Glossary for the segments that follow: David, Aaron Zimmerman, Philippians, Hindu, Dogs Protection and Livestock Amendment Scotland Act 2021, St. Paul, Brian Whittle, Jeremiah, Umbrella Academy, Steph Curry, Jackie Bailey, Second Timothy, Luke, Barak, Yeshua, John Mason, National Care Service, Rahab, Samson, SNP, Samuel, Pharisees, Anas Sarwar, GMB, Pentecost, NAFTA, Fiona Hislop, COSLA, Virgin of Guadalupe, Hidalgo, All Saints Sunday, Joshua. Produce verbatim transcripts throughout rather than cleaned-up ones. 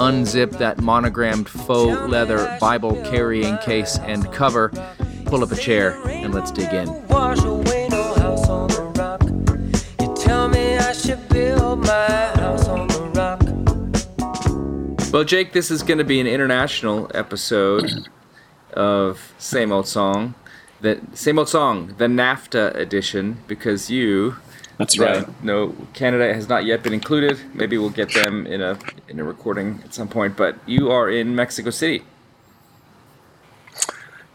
Unzip that monogrammed faux leather Bible-carrying case and cover, pull up a chair, and let's dig in. Well, Jake, this is going to be an international episode of Same Old Song, the Same Old Song, the NAFTA edition, because you... That's right. Uh, no, Canada has not yet been included. Maybe we'll get them in a in a recording at some point. But you are in Mexico City.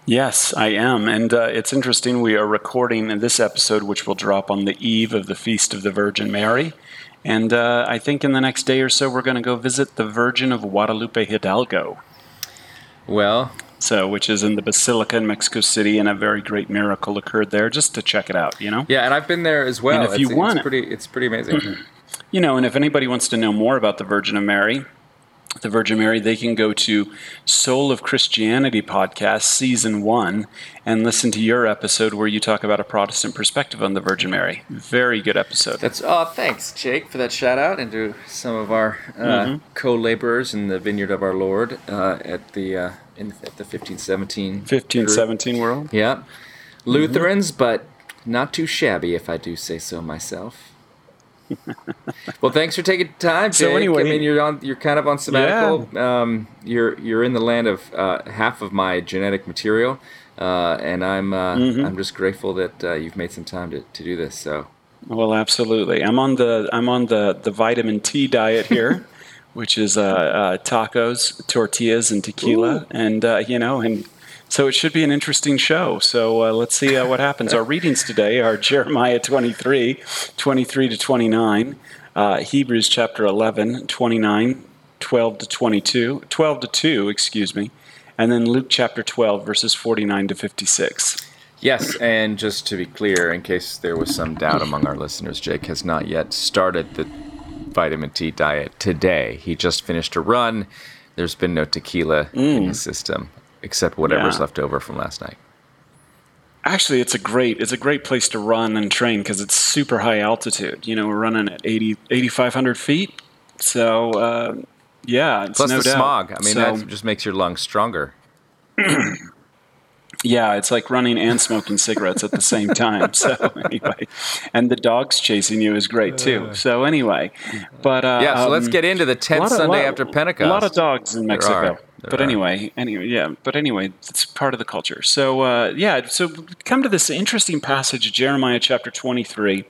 Yes, I am. And uh, it's interesting. We are recording in this episode, which will drop on the eve of the Feast of the Virgin Mary. And uh, I think in the next day or so, we're going to go visit the Virgin of Guadalupe, Hidalgo. Well... So, which is in the Basilica in Mexico City, and a very great miracle occurred there. Just to check it out, you know. Yeah, and I've been there as well. And if it's, you it's want, pretty, it's pretty amazing. You know, and if anybody wants to know more about the Virgin of Mary, the Virgin Mary, they can go to Soul of Christianity podcast season one and listen to your episode where you talk about a Protestant perspective on the Virgin Mary. Very good episode. That's oh, thanks, Jake, for that shout out, and to some of our uh, mm-hmm. co-laborers in the Vineyard of our Lord uh, at the. Uh, In, at the fifteen seventeen fifteen seventeen world? Yeah. Lutherans, mm-hmm. but not too shabby, if I do say so myself. Well, thanks for taking time, Jake. So anyway, I mean, you're on, you're kind of on sabbatical. Yeah. Um, you're you're in the land of uh, half of my genetic material, uh, and I'm uh, mm-hmm. I'm just grateful that uh, you've made some time to, to do this. So. Well, absolutely. I'm on the I'm on the, the vitamin T diet here. Which is uh, uh, tacos, tortillas, and tequila. Ooh. And, uh, you know, and so it should be an interesting show. So uh, let's see uh, what happens. Our readings today are Jeremiah twenty-three, twenty-three to twenty-nine, uh, Hebrews chapter eleven, twenty-nine, twelve to twenty-two, twelve to two, excuse me, and then Luke chapter twelve, verses forty-nine to fifty-six. Yes, and just to be clear, in case there was some doubt among our listeners, Jake has not yet started the vitamin T diet today. He just finished a run. There's been no tequila mm. in his system, except whatever's yeah. left over from last night. Actually, it's a great it's a great place to run and train because it's super high altitude. You know, we're running at eighty, eighty-five hundred feet. So, uh, yeah, it's Plus no the doubt. smog. I mean, so, that just makes your lungs stronger. Yeah, it's like running and smoking cigarettes at the same time. So anyway, and the dogs chasing you is great too. So anyway, but uh, yeah. So let's um, get into the tenth Sunday lot, after Pentecost. A lot of dogs in Mexico, there are. There but anyway, are. anyway, yeah. But anyway, it's part of the culture. So uh, yeah. So come to this interesting passage of Jeremiah chapter twenty-three,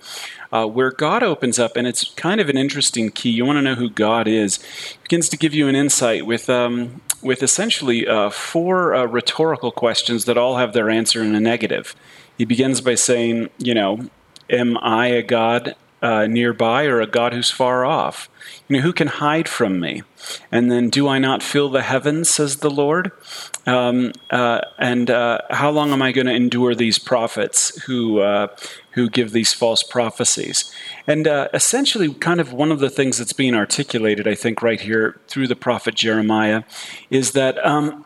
uh, where God opens up, and it's kind of an interesting key. You want to know who God is? It begins to give you an insight with. Um, with essentially uh, four uh, rhetorical questions that all have their answer in a negative. He begins by saying, you know, am I a God uh, nearby or a God who's far off? You know, who can hide from me? And then, do I not fill the heavens, says the Lord? Um, uh, and uh, how long am I going to endure these prophets who uh, who give these false prophecies? And uh, essentially, kind of one of the things that's being articulated, I think, right here through the prophet Jeremiah, is that um,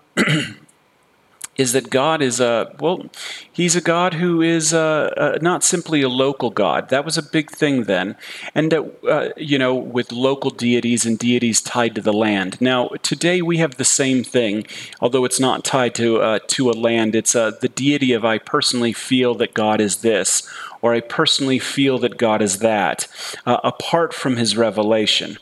is that God is a well, he's a God who is uh, uh, not simply a local God. That was a big thing then, and uh, uh, you know, with local deities and deities tied to the land. Now today we have the same thing, although it's not tied to uh, to a land. It's uh, the deity of I personally feel that God is this. Or I personally feel that God is that, uh, apart from His revelation.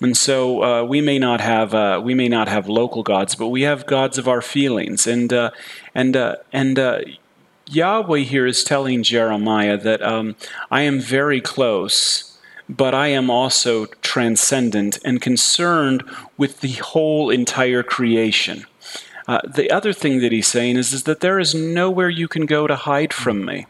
And so uh, we may not have uh, we may not have local gods, but we have gods of our feelings. And uh, and uh, and uh, Yahweh here is telling Jeremiah that um, I am very close. But I am also transcendent and concerned with the whole entire creation. Uh, the other thing that he's saying is, is that there is nowhere you can go to hide from me.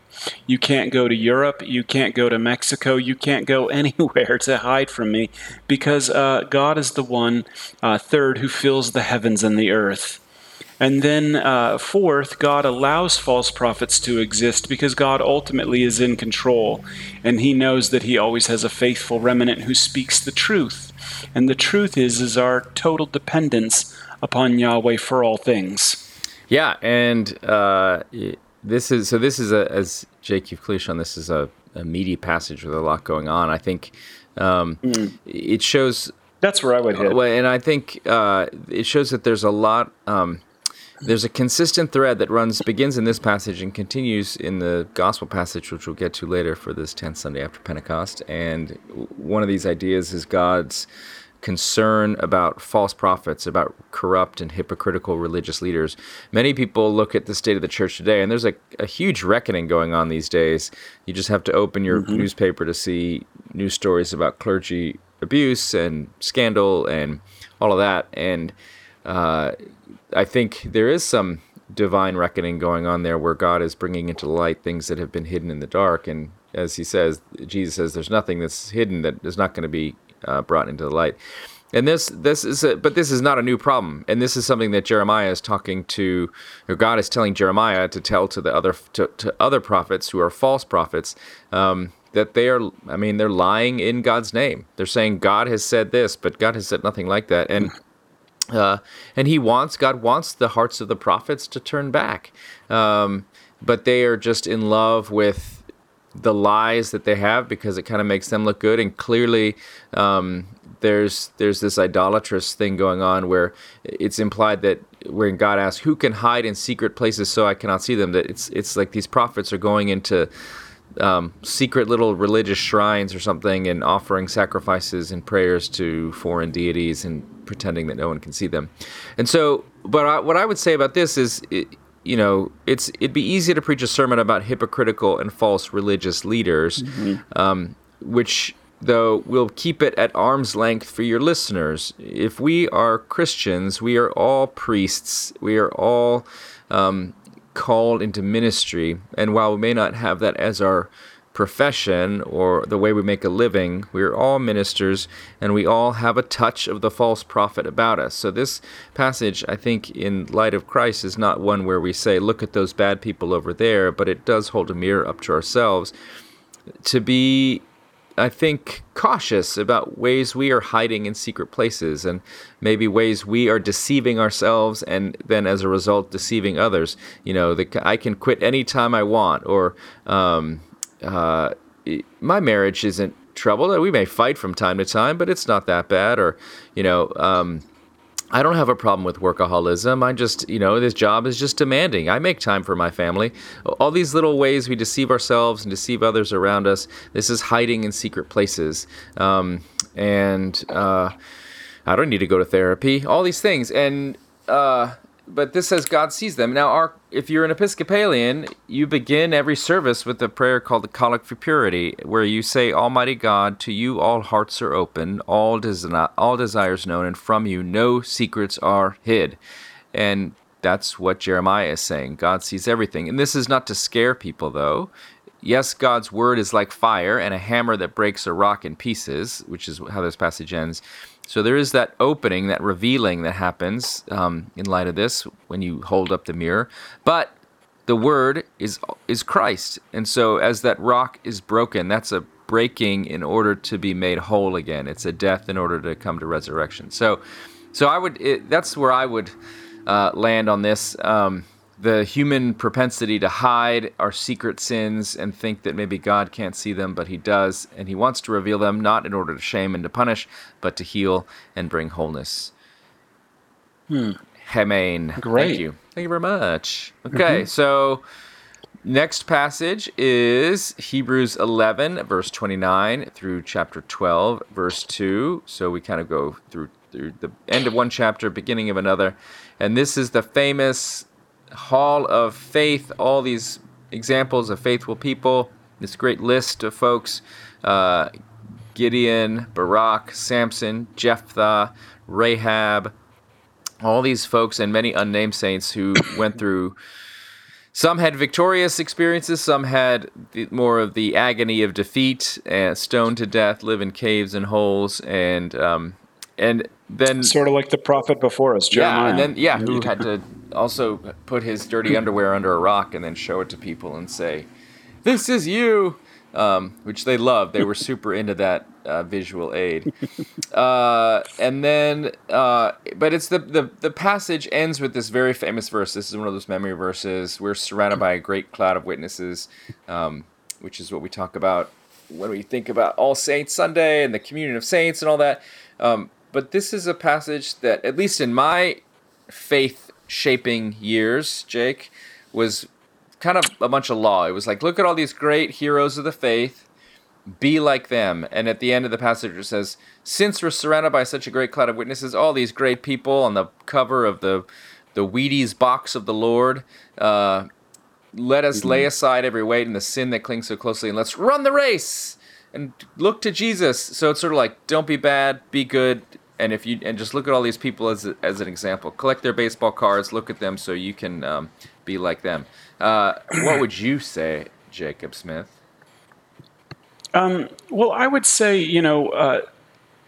You can't go to Europe. You can't go to Mexico. You can't go anywhere to hide from me, because uh, God is the one, uh, third, who fills the heavens and the earth. And then uh, fourth, God allows false prophets to exist because God ultimately is in control, and he knows that he always has a faithful remnant who speaks the truth. And the truth is, is our total dependence upon Yahweh for all things. Yeah, and uh, this is so. This is a, as Jake, you've clearly shown, this is a, a meaty passage with a lot going on. I think um, mm. it shows. That's where I would hit. And I think uh, it shows that there's a lot. Um, There's a consistent thread that runs, begins in this passage and continues in the gospel passage, which we'll get to later for this tenth Sunday after Pentecost. And one of these ideas is God's concern about false prophets, about corrupt and hypocritical religious leaders. Many people look at the state of the church today, and there's a, a huge reckoning going on these days. You just have to open your mm-hmm. newspaper to see news stories about clergy abuse and scandal and all of that. And uh I think there is some divine reckoning going on there where God is bringing into light things that have been hidden in the dark. And as he says, Jesus says, there's nothing that's hidden that is not going to be uh, brought into the light. And this, this is, a, but this is not a new problem. And this is something that Jeremiah is talking to, or God is telling Jeremiah to tell to the other, to, to other prophets who are false prophets, um, that they are, I mean, they're lying in God's name. They're saying God has said this, but God has said nothing like that. And Uh, and he wants, God wants the hearts of the prophets to turn back. Um, but they are just in love with the lies that they have because it kind of makes them look good. And clearly um, there's there's this idolatrous thing going on where it's implied that when God asks, who can hide in secret places so I cannot see them? That it's, it's like these prophets are going into um, secret little religious shrines or something and offering sacrifices and prayers to foreign deities and pretending that no one can see them. And so, but I, what I would say about this is, it, you know, it's it'd be easy to preach a sermon about hypocritical and false religious leaders, mm-hmm. um, which though we'll keep it at arm's length for your listeners. If we are Christians, we are all priests. We are all um, called into ministry. And while we may not have that as our profession or the way we make a living, we are all ministers, and we all have a touch of the false prophet about us. So this passage, I think, in light of Christ, is not one where we say, look at those bad people over there, but it does hold a mirror up to ourselves to be, I think, cautious about ways we are hiding in secret places and maybe ways we are deceiving ourselves and then as a result deceiving others. You know, the, I can quit anytime I want, or um Uh, my marriage isn't troubled. We may fight from time to time, but it's not that bad. Or, you know, um, I don't have a problem with workaholism. I just, you know, this job is just demanding. I make time for my family. All these little ways we deceive ourselves and deceive others around us. This is hiding in secret places. Um, and uh, I don't need to go to therapy. All these things. And, uh, but this says God sees them. Now, our, if you're an Episcopalian, you begin every service with a prayer called the Collect for Purity, where you say, Almighty God, to you all hearts are open, all, desi- all desires known, and from you no secrets are hid. And that's what Jeremiah is saying. God sees everything. And this is not to scare people, though. Yes, God's word is like fire and a hammer that breaks a rock in pieces, which is how this passage ends. So there is that opening, that revealing that happens um, in light of this when you hold up the mirror. But the word is is Christ. And so as that rock is broken, that's a breaking in order to be made whole again. It's a death in order to come to resurrection. So so I would it, that's where I would uh, land on this. Um, the human propensity to hide our secret sins and think that maybe God can't see them, but he does, and he wants to reveal them, not in order to shame and to punish, but to heal and bring wholeness. Hmm. Amen. Great. Thank you. Thank you very much. Okay, mm-hmm. So next passage is Hebrews eleven, verse twenty-nine, through chapter twelve, verse two. So we kind of go through, through the end of one chapter, beginning of another, and this is the famous Hall of Faith, all these examples of faithful people, this great list of folks, uh, Gideon, Barak, Samson, Jephthah, Rahab, all these folks and many unnamed saints who went through, some had victorious experiences, some had the, more of the agony of defeat, and stoned to death, live in caves and holes, and um, and then... Sort of like the prophet before us, Jeremiah. Yeah, and then, yeah, who had to also put his dirty underwear under a rock and then show it to people and say, "This is you," um, which they loved. They were super into that uh, visual aid. Uh, and then, uh, but it's the, the the passage ends with this very famous verse. This is one of those memory verses. We're surrounded by a great cloud of witnesses, um, which is what we talk about when we think about All Saints Sunday and the communion of saints and all that. Um, but this is a passage that, at least in my faith-shaping years, Jake, was kind of a bunch of law. It was like, look at all these great heroes of the faith, be like them. And at the end of the passage it says, since we're surrounded by such a great cloud of witnesses, all these great people on the cover of the the Wheaties box of the Lord, uh, let us mm-hmm. lay aside every weight and the sin that clings so closely, and let's run the race and look to Jesus. So it's sort of like, don't be bad, be good, and if you and just look at all these people as a, as an example. Collect their baseball cards, look at them so you can um, be like them. Uh, what would you say, Jacob Smith? Um, well, I would say, you know, uh,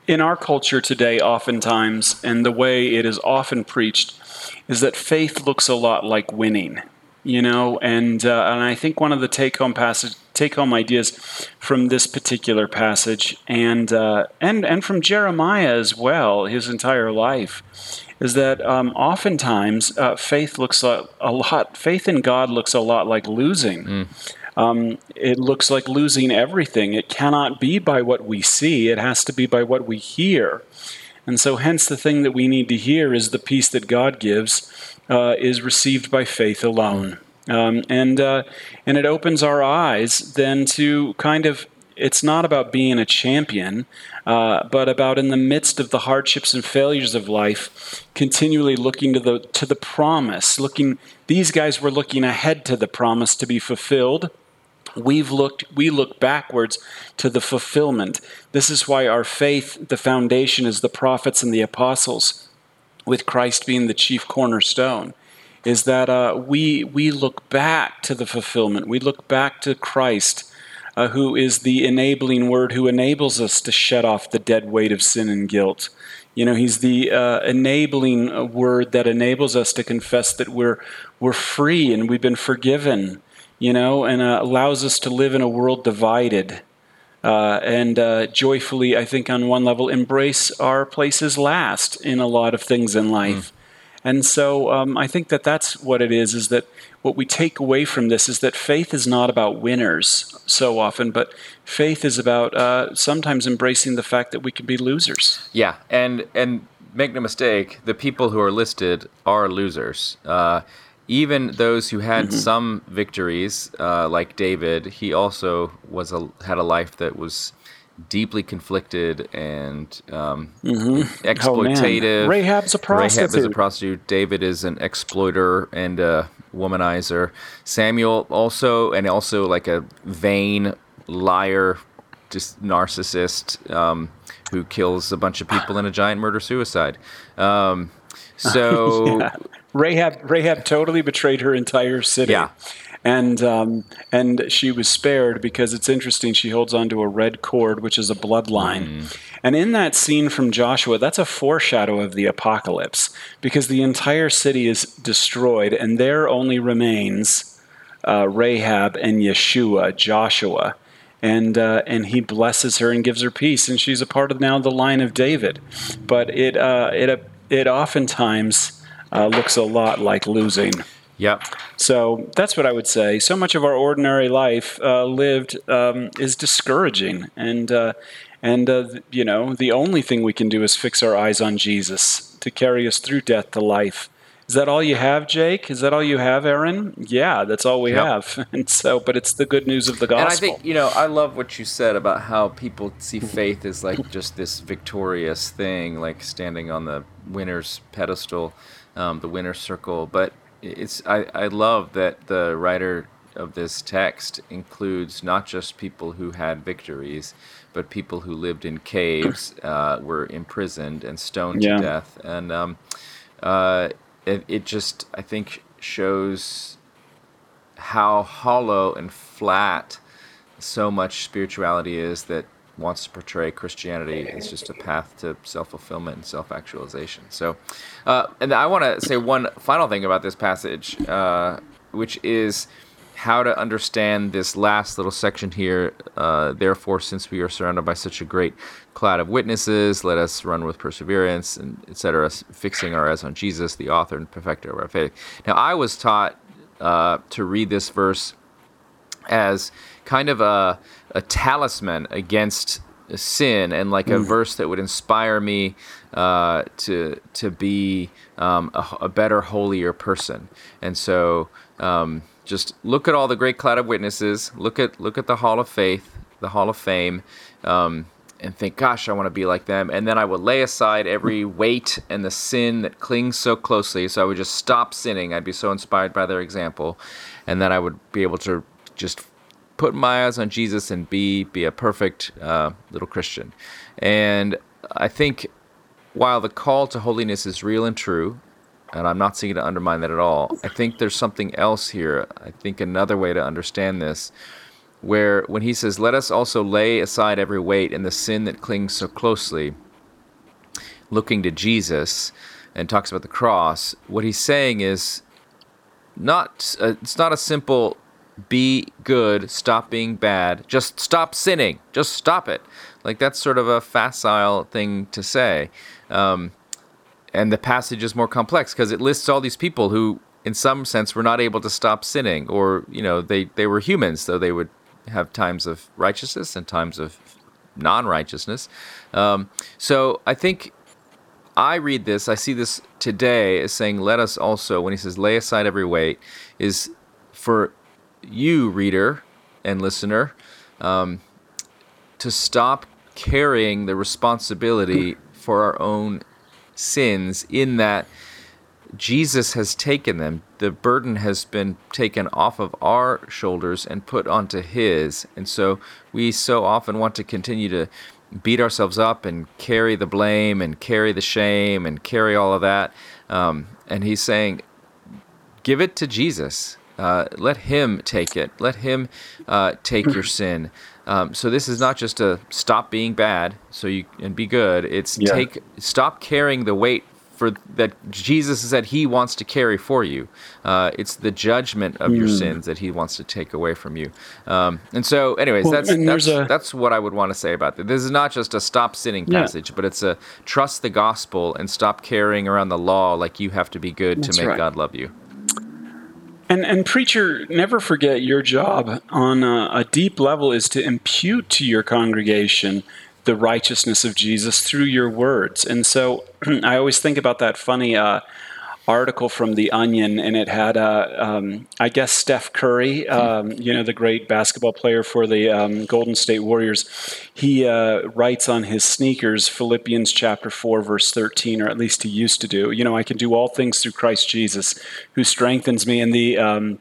in our culture today, oftentimes, and the way it is often preached, is that faith looks a lot like winning, you know, and uh, and I think one of the take-home passage, take-home ideas from this particular passage, and uh, and and from Jeremiah as well, his entire life, is that um, oftentimes uh, faith looks a, a lot. Faith in God looks a lot like losing. Mm. Um, it looks like losing everything. It cannot be by what we see. It has to be by what we hear. And so, hence, the thing that we need to hear is the peace that God gives uh, is received by faith alone. Um, and uh, and it opens our eyes then to kind of. It's not about being a champion, uh, but about in the midst of the hardships and failures of life, continually looking to the to the promise. Looking, these guys were looking ahead to the promise to be fulfilled. We've looked, we look backwards to the fulfillment. This is why our faith, the foundation, is the prophets and the apostles, with Christ being the chief cornerstone. Is that uh, we we look back to the fulfillment. We look back to Christ. Uh, who is the enabling word, who enables us to shed off the dead weight of sin and guilt. You know, he's the uh, enabling word that enables us to confess that we're we're free and we've been forgiven, you know, and uh, allows us to live in a world divided uh, and uh, joyfully, I think on one level, embrace our places last in a lot of things in life. Mm. And so um, I think that that's what it is, is that what we take away from this is that faith is not about winners so often, but faith is about uh, sometimes embracing the fact that we can be losers. Yeah, and and make no mistake, the people who are listed are losers. Uh, even those who had mm-hmm. some victories, uh, like David, he also was a, had a life that was deeply conflicted and um, mm-hmm. exploitative. Oh, Rahab's a prostitute. Rahab is a prostitute. David is an exploiter and a womanizer. Samuel also, and also like a vain liar, just narcissist um, who kills a bunch of people in a giant murder-suicide. Um, so yeah. Rahab, Rahab totally betrayed her entire city. Yeah. And um, and she was spared because it's interesting, she holds onto a red cord, which is a bloodline. Mm. And in that scene from Joshua, that's a foreshadow of the apocalypse, because the entire city is destroyed, and there only remains uh, Rahab and Yeshua, Joshua. And uh, and he blesses her and gives her peace, and she's a part of now the line of David. But it, uh, it, it oftentimes uh, looks a lot like losing. Yep. So that's what I would say. So much of our ordinary life uh, lived um, is discouraging, and uh, and uh, th- you know the only thing we can do is fix our eyes on Jesus to carry us through death to life. Is that all you have, Jake? Is that all you have, Aaron? Yeah, that's all we yep. have. And so, but it's the good news of the gospel. And I think, you know, I love what you said about how people see faith as like just this victorious thing, like standing on the winner's pedestal, um, the winner's circle, but. It's I, I love that the writer of this text includes not just people who had victories, but people who lived in caves, uh, were imprisoned and stoned yeah. to death, and um, uh, it, it just, I think, shows how hollow and flat so much spirituality is that wants to portray Christianity as just a path to self-fulfillment and self-actualization. So, uh, and I want to say one final thing about this passage, uh, which is how to understand this last little section here. Uh, Therefore, since we are surrounded by such a great cloud of witnesses, let us run with perseverance, and et cetera, fixing our eyes on Jesus, the author and perfecter of our faith. Now, I was taught uh, to read this verse as kind of a, a talisman against sin, and like a mm. verse that would inspire me uh, to to be um, a, a better, holier person. And so, um, just look at all the great cloud of witnesses. Look at look at the Hall of Faith, the Hall of Fame, um, and think, gosh, I want to be like them. And then I would lay aside every weight and the sin that clings so closely. So I would just stop sinning. I'd be so inspired by their example, and then I would be able to just put my eyes on Jesus and be be a perfect uh, little Christian. And I think while the call to holiness is real and true, and I'm not seeking to undermine that at all, I think there's something else here. I think another way to understand this, where when he says, let us also lay aside every weight and the sin that clings so closely, looking to Jesus, and talks about the cross, what he's saying is not uh, it's not a simple... be good, stop being bad, just stop sinning, just stop it. Like, that's sort of a facile thing to say. Um, and the passage is more complex because it lists all these people who, in some sense, were not able to stop sinning, or, you know, they, they were humans, so they would have times of righteousness and times of non-righteousness. Um, so I think I read this, I see this today as saying, let us also, when he says lay aside every weight, is for you, reader and listener, um, to stop carrying the responsibility for our own sins, in that Jesus has taken them. The burden has been taken off of our shoulders and put onto his. And so we so often want to continue to beat ourselves up and carry the blame and carry the shame and carry all of that. Um, and he's saying, give it to Jesus. Uh, let him take it. Let him uh, take your sin. Um, so this is not just a stop being bad, so you and be good. It's yeah. take stop carrying the weight for that Jesus said he wants to carry for you. Uh, it's the judgment of mm. your sins that he wants to take away from you. Um, and so, anyways, well, that's that's, a... that's what I would want to say about this. This is not just a stop sinning passage, yeah. but it's a trust the gospel and stop carrying around the law like you have to be good that's to make right. God love you. And, and preacher, never forget your job on a, a deep level is to impute to your congregation the righteousness of Jesus through your words. And so I always think about that funny uh, article from The Onion, and it had, uh, um, I guess, Steph Curry, um, you know, the great basketball player for the um, Golden State Warriors. He uh, writes on his sneakers, Philippians chapter four, verse thirteen, or at least he used to do. You know, I can do all things through Christ Jesus, who strengthens me. And the um,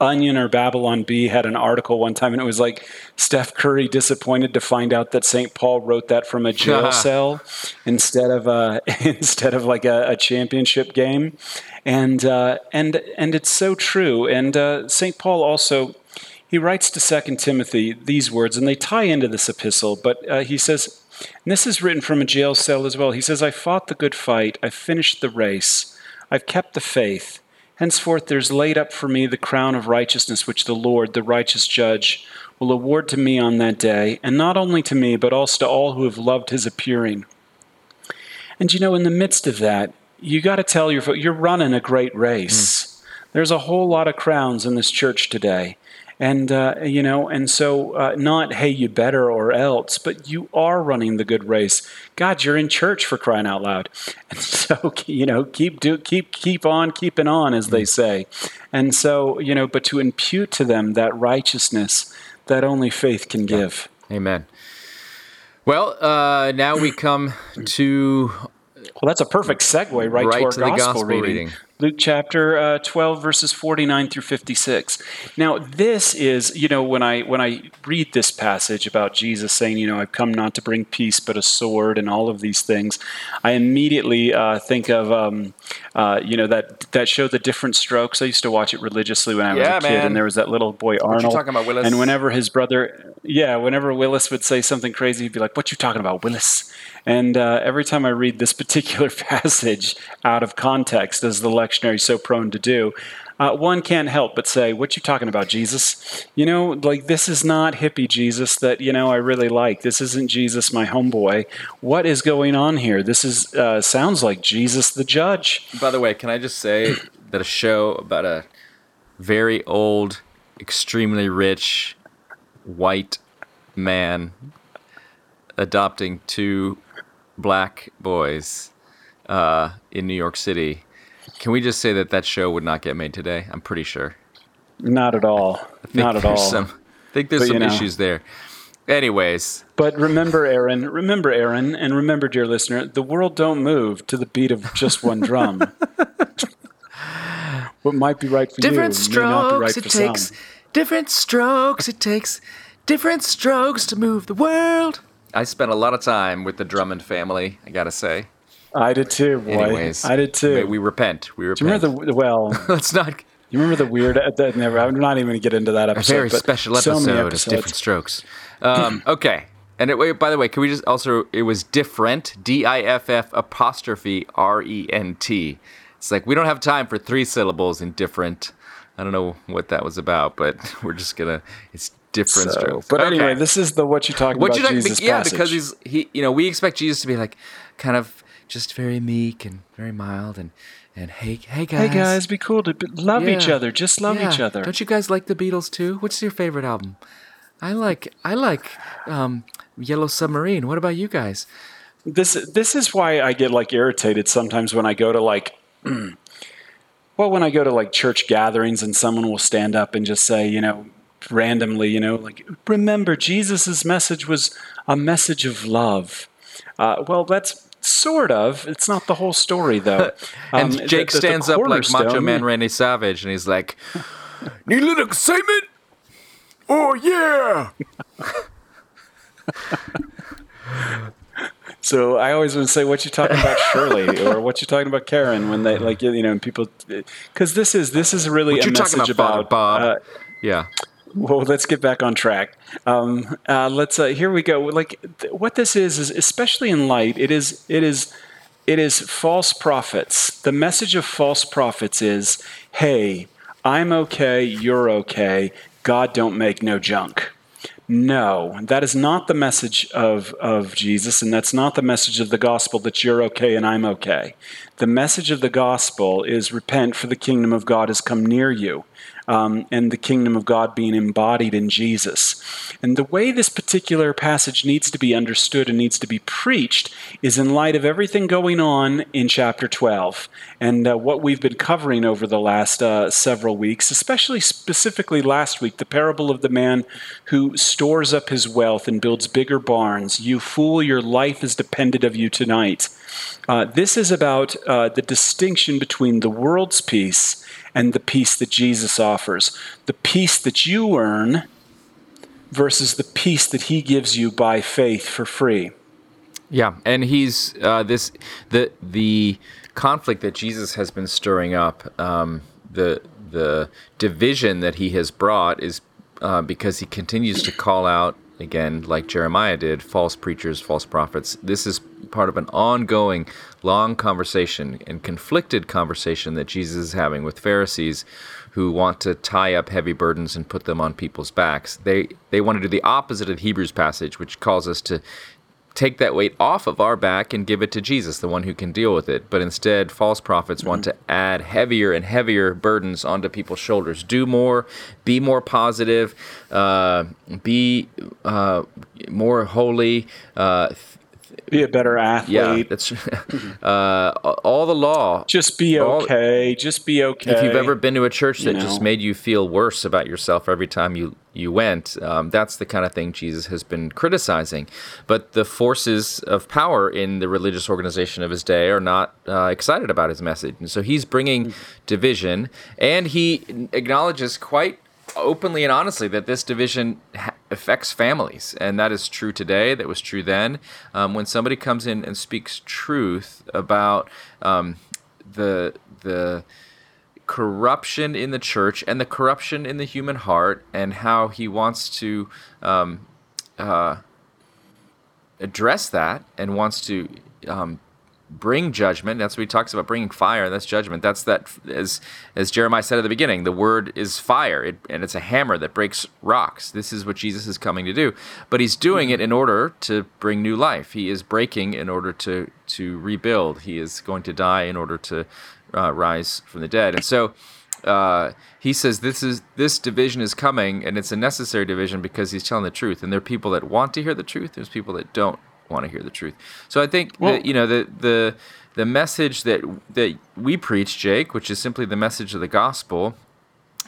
Onion or Babylon Bee had an article one time, and it was like, Steph Curry disappointed to find out that Saint Paul wrote that from a jail cell instead of uh, instead of like a, a championship game, and uh, and and it's so true. And uh, Saint Paul also, he writes to Second Timothy these words, and they tie into this epistle. But uh, he says, and this is written from a jail cell as well. He says, "I fought the good fight. I finished the race. I've kept the faith. Henceforth, there's laid up for me the crown of righteousness, which the Lord, the righteous judge, will award to me on that day, and not only to me, but also to all who have loved his appearing." And you know, in the midst of that, you got to tell your folks, you're running a great race. Mm. There's a whole lot of crowns in this church today. And, uh, you know, and so uh, not, hey, you better or else, but you are running the good race. God, you're in church, for crying out loud. And so, you know, keep do, keep keep on keeping on, as they say. And so, you know, but to impute to them that righteousness that only faith can give. Amen. Well, uh, now we come to... Well, that's a perfect segue right, right to our to gospel, the gospel reading. reading. Luke chapter uh, twelve, verses forty-nine through fifty-six. Now, this is, you know, when I when I read this passage about Jesus saying, you know, I've come not to bring peace but a sword and all of these things, I immediately uh, think of, um, uh, you know, that, that show, The Different Strokes. I used to watch it religiously when I yeah, was a man. kid, and there was that little boy Arnold. What you talking about, Willis? And whenever his brother, yeah, whenever Willis would say something crazy, he'd be like, what you talking about, Willis? And uh, every time I read this particular passage out of context, as the lectionary is so prone to do, uh, one can't help but say, what you talking about, Jesus? You know, like, this is not hippie Jesus that, you know, I really like. This isn't Jesus, my homeboy. What is going on here? This is uh, sounds like Jesus the judge. By the way, can I just say that a show about a very old, extremely rich, white man adopting two black boys uh, in New York City. Can we just say that that show would not get made today? I'm pretty sure. Not at all. Not at all. Some, I think there's but, some you know. issues there. Anyways. But remember, Aaron, remember, Aaron, and remember, dear listener, the world don't move to the beat of just one drum. What might be right for different you strokes, may not be right it for takes, some. Different strokes it takes. Different strokes to move the world. I spent a lot of time with the Drummond family, I gotta say. I did too, boy. Anyways, I did too. We repent. We repent. Do you remember the well? Let's not. You remember the weird? That never. I'm not even gonna get into that episode. A very but special episode. So of Different Strokes. Um, okay. And it, by the way, can we just also? It was different. D I F F apostrophe R E N T. It's like we don't have time for three syllables in different. I don't know what that was about, but we're just gonna. It's different so, strokes. But okay. Anyway, this is the what you talking what about you talking, Jesus yeah, passage. Yeah, because he's he. You know, we expect Jesus to be like kind of just very meek and very mild and and hey hey guys, hey guys, be cool to be, love yeah. each other, just love yeah. each other. Don't you guys like the Beatles too? What's your favorite album? I like I like um, Yellow Submarine. What about you guys? This this is why I get like irritated sometimes when I go to like. Well, when I go to like church gatherings and someone will stand up and just say, you know, randomly, you know, like, remember, Jesus's message was a message of love. Uh, well, that's sort of, it's not the whole story, though. and um, Jake the, the, stands the up like Macho Man Randy Savage, and he's like, need a little excitement? Oh, yeah! So I always would say, what you talking about, Shirley, or what you talking about, Karen, when they like, you know, and people, because this is, this is really what a message about, about Bob. Uh, yeah. Well, let's get back on track. Um, uh, let's, uh, here we go. Like th- what this is, is especially in light, it is, it is, it is false prophets. The message of false prophets is, hey, I'm okay. You're okay. God don't make no junk. No, that is not the message of, of Jesus, and that's not the message of the gospel that you're okay and I'm okay. The message of the gospel is repent, for the kingdom of God has come near you, um, and the kingdom of God being embodied in Jesus. And the way this particular passage needs to be understood and needs to be preached is in light of everything going on in chapter twelve and uh, what we've been covering over the last uh, several weeks, especially specifically last week, the parable of the man who stores up his wealth and builds bigger barns. You fool, your life is dependent of you tonight. Uh, this is about uh, the distinction between the world's peace and the peace that Jesus offers. The peace that you earn versus the peace that he gives you by faith for free. Yeah, and he's uh, this the the conflict that Jesus has been stirring up, um, the the division that he has brought is uh, because he continues to call out, again, like Jeremiah did, false preachers, false prophets. This is part of an ongoing, long conversation and conflicted conversation that Jesus is having with Pharisees who want to tie up heavy burdens and put them on people's backs. They they want to do the opposite of Hebrews passage, which calls us to take that weight off of our back and give it to Jesus, the one who can deal with it. But instead, false prophets mm-hmm. want to add heavier and heavier burdens onto people's shoulders. Do more, be more positive, uh, be uh, more holy, uh, be a better athlete. Yeah, that's uh, all the law. Just be okay. All, just be okay. If you've ever been to a church that you know. just made you feel worse about yourself every time you you went, um, that's the kind of thing Jesus has been criticizing. But the forces of power in the religious organization of his day are not uh, excited about his message, and so he's bringing mm-hmm. division. And he acknowledges quite openly and honestly that this division ha- affects families, and that is true today. That was true then. Um, when somebody comes in and speaks truth about um, the the corruption in the church and the corruption in the human heart, and how he wants to um, uh, address that and wants to um, bring judgment. That's what he talks about, bringing fire. That's judgment. That's that, as as Jeremiah said at the beginning, the word is fire, it, and it's a hammer that breaks rocks. This is what Jesus is coming to do. But he's doing it in order to bring new life. He is breaking in order to, to rebuild. He is going to die in order to uh, rise from the dead. And so uh, he says this is this division is coming, and it's a necessary division because he's telling the truth. And there are people that want to hear the truth. There's people that don't want to hear the truth. So I think well, that, you know, the the the message that that we preach, Jake, which is simply the message of the gospel,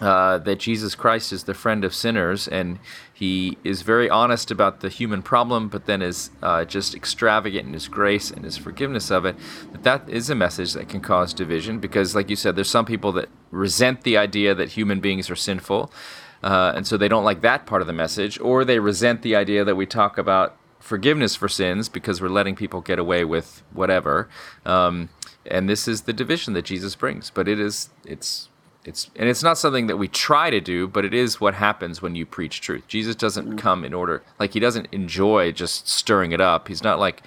uh, that Jesus Christ is the friend of sinners, and he is very honest about the human problem, but then is uh, just extravagant in his grace and his forgiveness of it. That that is a message that can cause division, because, like you said, there's some people that resent the idea that human beings are sinful, uh, and so they don't like that part of the message, or they resent the idea that we talk about forgiveness for sins because we're letting people get away with whatever, um, and this is the division that Jesus brings. But it is, it's, it's, and it's not something that we try to do, but it is what happens when you preach truth. Jesus doesn't mm-hmm. come in order, like he doesn't enjoy just stirring it up. He's not like,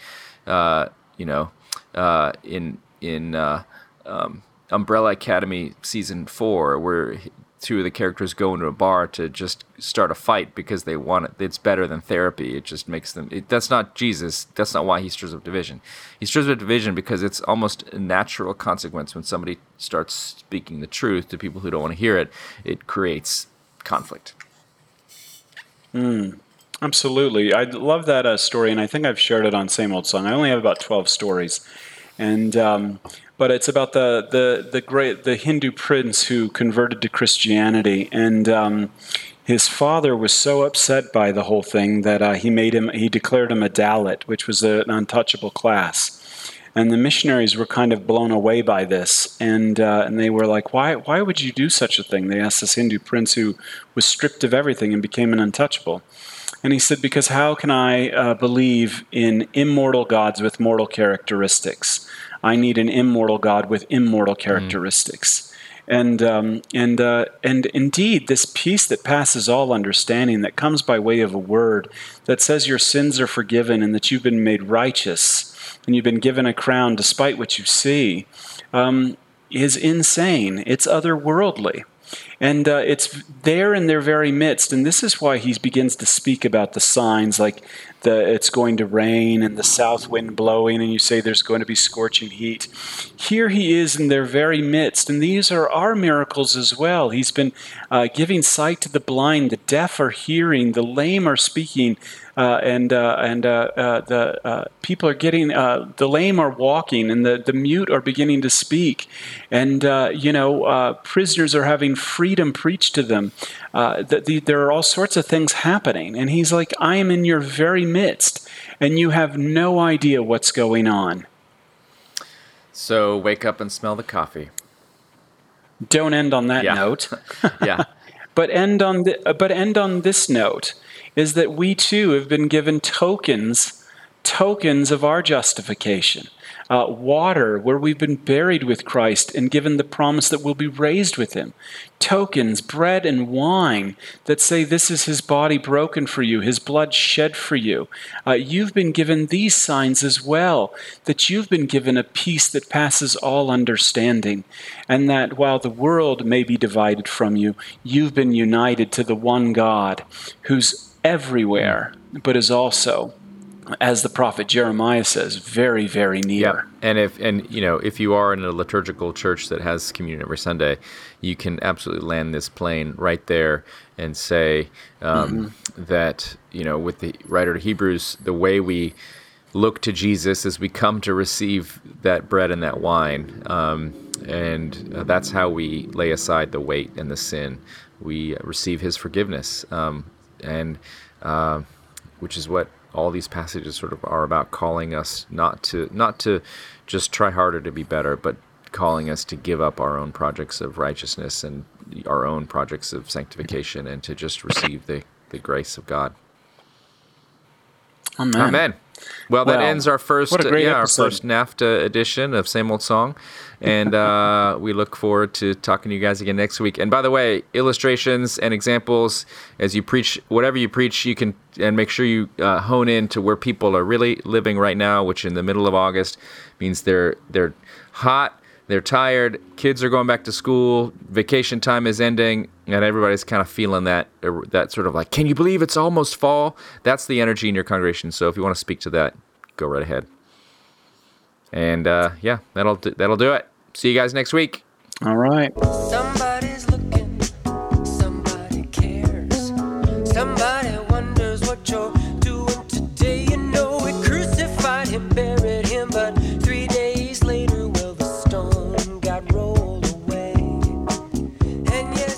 uh, you know, uh, in in uh, um, Umbrella Academy season four where two of the characters go into a bar to just start a fight because they want it. It's better than therapy. It just makes them... It, that's not Jesus. That's not why he stirs up division. He stirs up division because it's almost a natural consequence when somebody starts speaking the truth to people who don't want to hear it. It creates conflict. Mm, absolutely. I love that uh, story, and I think I've shared it on Same Old Song. I only have about twelve stories. And... Um, But it's about the, the, the great the Hindu prince who converted to Christianity, and um, his father was so upset by the whole thing that uh, he made him he declared him a Dalit, which was a, an untouchable class. And the missionaries were kind of blown away by this, and uh, and they were like, why why would you do such a thing? They asked this Hindu prince who was stripped of everything and became an untouchable. And he said, because how can I uh, believe in immortal gods with mortal characteristics? I need an immortal God with immortal characteristics. Mm. And um, and uh, and indeed, this peace that passes all understanding, that comes by way of a word that says your sins are forgiven and that you've been made righteous and you've been given a crown despite what you see, um, is insane. It's otherworldly. And uh, it's there in their very midst. And this is why he begins to speak about the signs, like the it's going to rain and the south wind blowing, and you say there's going to be scorching heat. Here he is in their very midst. And these are our miracles as well. He's been uh, giving sight to the blind, the deaf are hearing, the lame are speaking, uh, and uh, and uh, uh, the uh, people are getting, uh, the lame are walking, and the, the mute are beginning to speak. And, uh, you know, uh, prisoners are having free freedom preached to them. Uh, the, the, there are all sorts of things happening. And he's like, I am in your very midst, and you have no idea what's going on. So wake up and smell the coffee. Don't end on that yeah. note. yeah. But end on the, but end on this note, is that we too have been given tokens, tokens of our justification. Uh, water, where we've been buried with Christ and given the promise that we'll be raised with him. Tokens, bread and wine that say this is his body broken for you, his blood shed for you. Uh, you've been given these signs as well, that you've been given a peace that passes all understanding, and that while the world may be divided from you, you've been united to the one God who's everywhere, but is also, as the prophet Jeremiah says, very, very near. Yeah. And if and you know, if you are in a liturgical church that has communion every Sunday, you can absolutely land this plane right there and say um, mm-hmm. that, you know, with the writer of Hebrews, the way we look to Jesus as we come to receive that bread and that wine. Um, and uh, that's how we lay aside the weight and the sin. We receive his forgiveness, um, and uh, which is what all these passages sort of are about, calling us not to not to just try harder to be better, but calling us to give up our own projects of righteousness and our own projects of sanctification, and to just receive the, the grace of God. Amen. Amen. Well, well, that ends our first uh, yeah, our first NAFTA edition of Same Old Song, and uh, we look forward to talking to you guys again next week. And by the way, illustrations and examples as you preach, whatever you preach, you can, and make sure you uh, hone in to where people are really living right now, which in the middle of August means they're they're hot, they're tired, kids are going back to school, vacation time is ending, and everybody's kind of feeling that that sort of like, can you believe it's almost fall? That's the energy in your congregation. So if you want to speak to that, go right ahead. And uh, yeah, that'll do, that'll do it. See you guys next week. All right. Somebody's looking. Somebody cares. Somebody wonders what you're doing today. You know we crucified him, buried him, but three days later, well, the stone got rolled away. And yes,